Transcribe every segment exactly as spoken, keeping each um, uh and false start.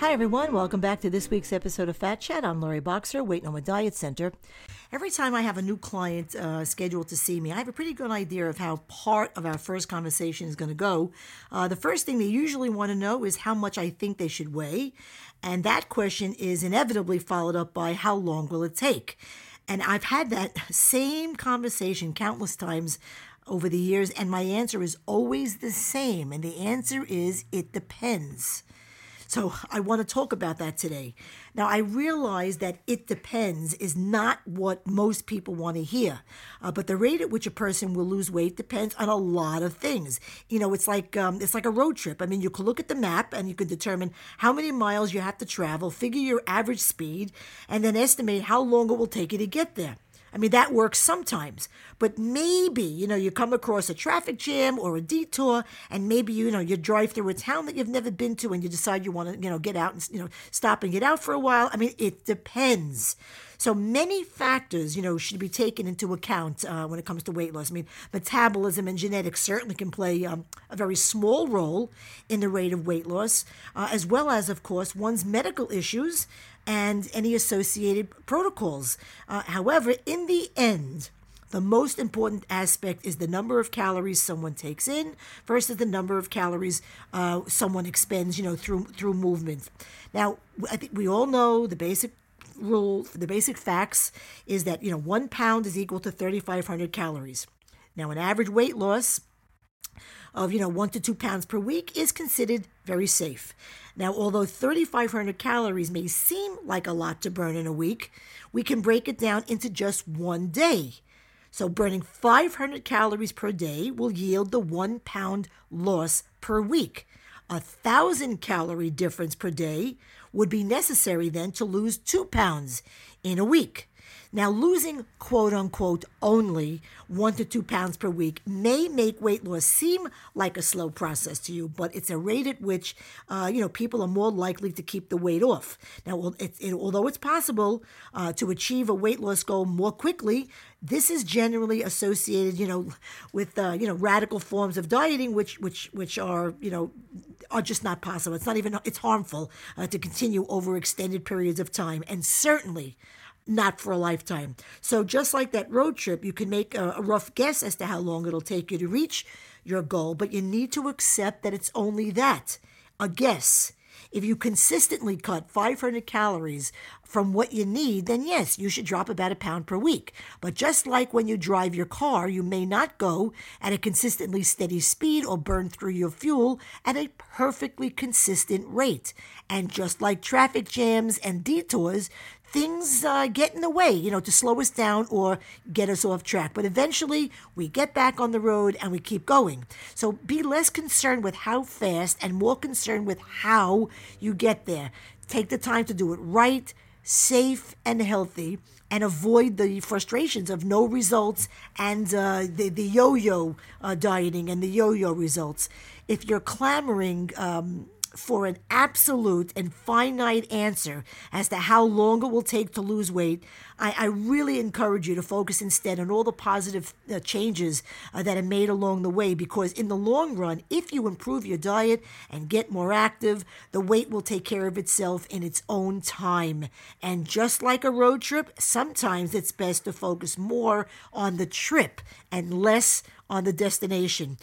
Hi everyone, welcome back to this week's episode of Fat Chat. I'm Lauri Boxer, Weight Loss Diet Center. Every time I have a new client uh, scheduled to see me, I have a pretty good idea of how part of our first conversation is going to go. Uh, the first thing they usually want to know is how much I think they should weigh, and that question is inevitably followed up by how long will it take? And I've had that same conversation countless times over the years, and my answer is always the same, and the answer is it depends. So I want to talk about that today. Now, I realize that it depends is not what most people want to hear, uh, but the rate at which a person will lose weight depends on a lot of things. You know, it's like um, it's like a road trip. I mean, you can look at the map and you can determine how many miles you have to travel, figure your average speed, and then estimate how long it will take you to get there. I mean, that works sometimes, but maybe, you know, you come across a traffic jam or a detour and maybe, you know, you drive through a town that you've never been to and you decide you want to, you know, get out and, you know, stop and get out for a while. I mean, it depends. So many factors, you know, should be taken into account uh, when it comes to weight loss. I mean, metabolism and genetics certainly can play um, a very small role in the rate of weight loss, uh, as well as, of course, one's medical issues and any associated protocols. Uh, however, in the end, the most important aspect is the number of calories someone takes in versus the number of calories uh, someone expends, you know, through through movement. Now, I think we all know the basic rule, the basic facts is that, you know, one pound is equal to thirty-five hundred calories. Now, an average weight loss of, you know, one to two pounds per week is considered very safe. Now, although thirty-five hundred calories may seem like a lot to burn in a week, we can break it down into just one day. So burning five hundred calories per day will yield the one pound loss per week. A thousand calorie difference per day would be necessary then to lose two pounds in a week. Now, losing quote unquote only one to two pounds per week may make weight loss seem like a slow process to you, but it's a rate at which, uh, you know, people are more likely to keep the weight off. Now, it, it, although it's possible uh, to achieve a weight loss goal more quickly, this is generally associated, you know, with, uh, you know, radical forms of dieting, which, which, which are, you know, are just not possible. It's not even, it's harmful uh, to continue over extended periods of time, and certainly not for a lifetime. So just like that road trip, you can make a, a rough guess as to how long it'll take you to reach your goal, but you need to accept that it's only that, a guess. If you consistently cut five hundred calories from what you need, then yes, you should drop about a pound per week. But just like when you drive your car, you may not go at a consistently steady speed or burn through your fuel at a perfectly consistent rate. And just like traffic jams and detours, things uh, get in the way, you know, to slow us down or get us off track. But eventually, we get back on the road and we keep going. So be less concerned with how fast and more concerned with how you get there. Take the time to do it right, safe, and healthy, and avoid the frustrations of no results and uh, the, the yo-yo uh, dieting and the yo-yo results. If you're clamoring um for an absolute and finite answer as to how long it will take to lose weight, I, I really encourage you to focus instead on all the positive uh, changes uh, that are made along the way, because in the long run, if you improve your diet and get more active, the weight will take care of itself in its own time. And just like a road trip, sometimes it's best to focus more on the trip and less on the destination.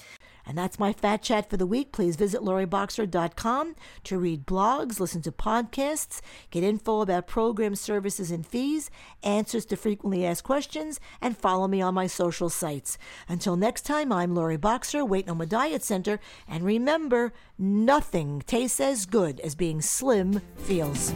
And that's my Fat Chat for the week. Please visit lauri boxer dot com to read blogs, listen to podcasts, get info about programs, services, and fees, answers to frequently asked questions, and follow me on my social sites. Until next time, I'm Lauri Boxer, Weight Loss Diet Center, and remember, nothing tastes as good as being slim feels.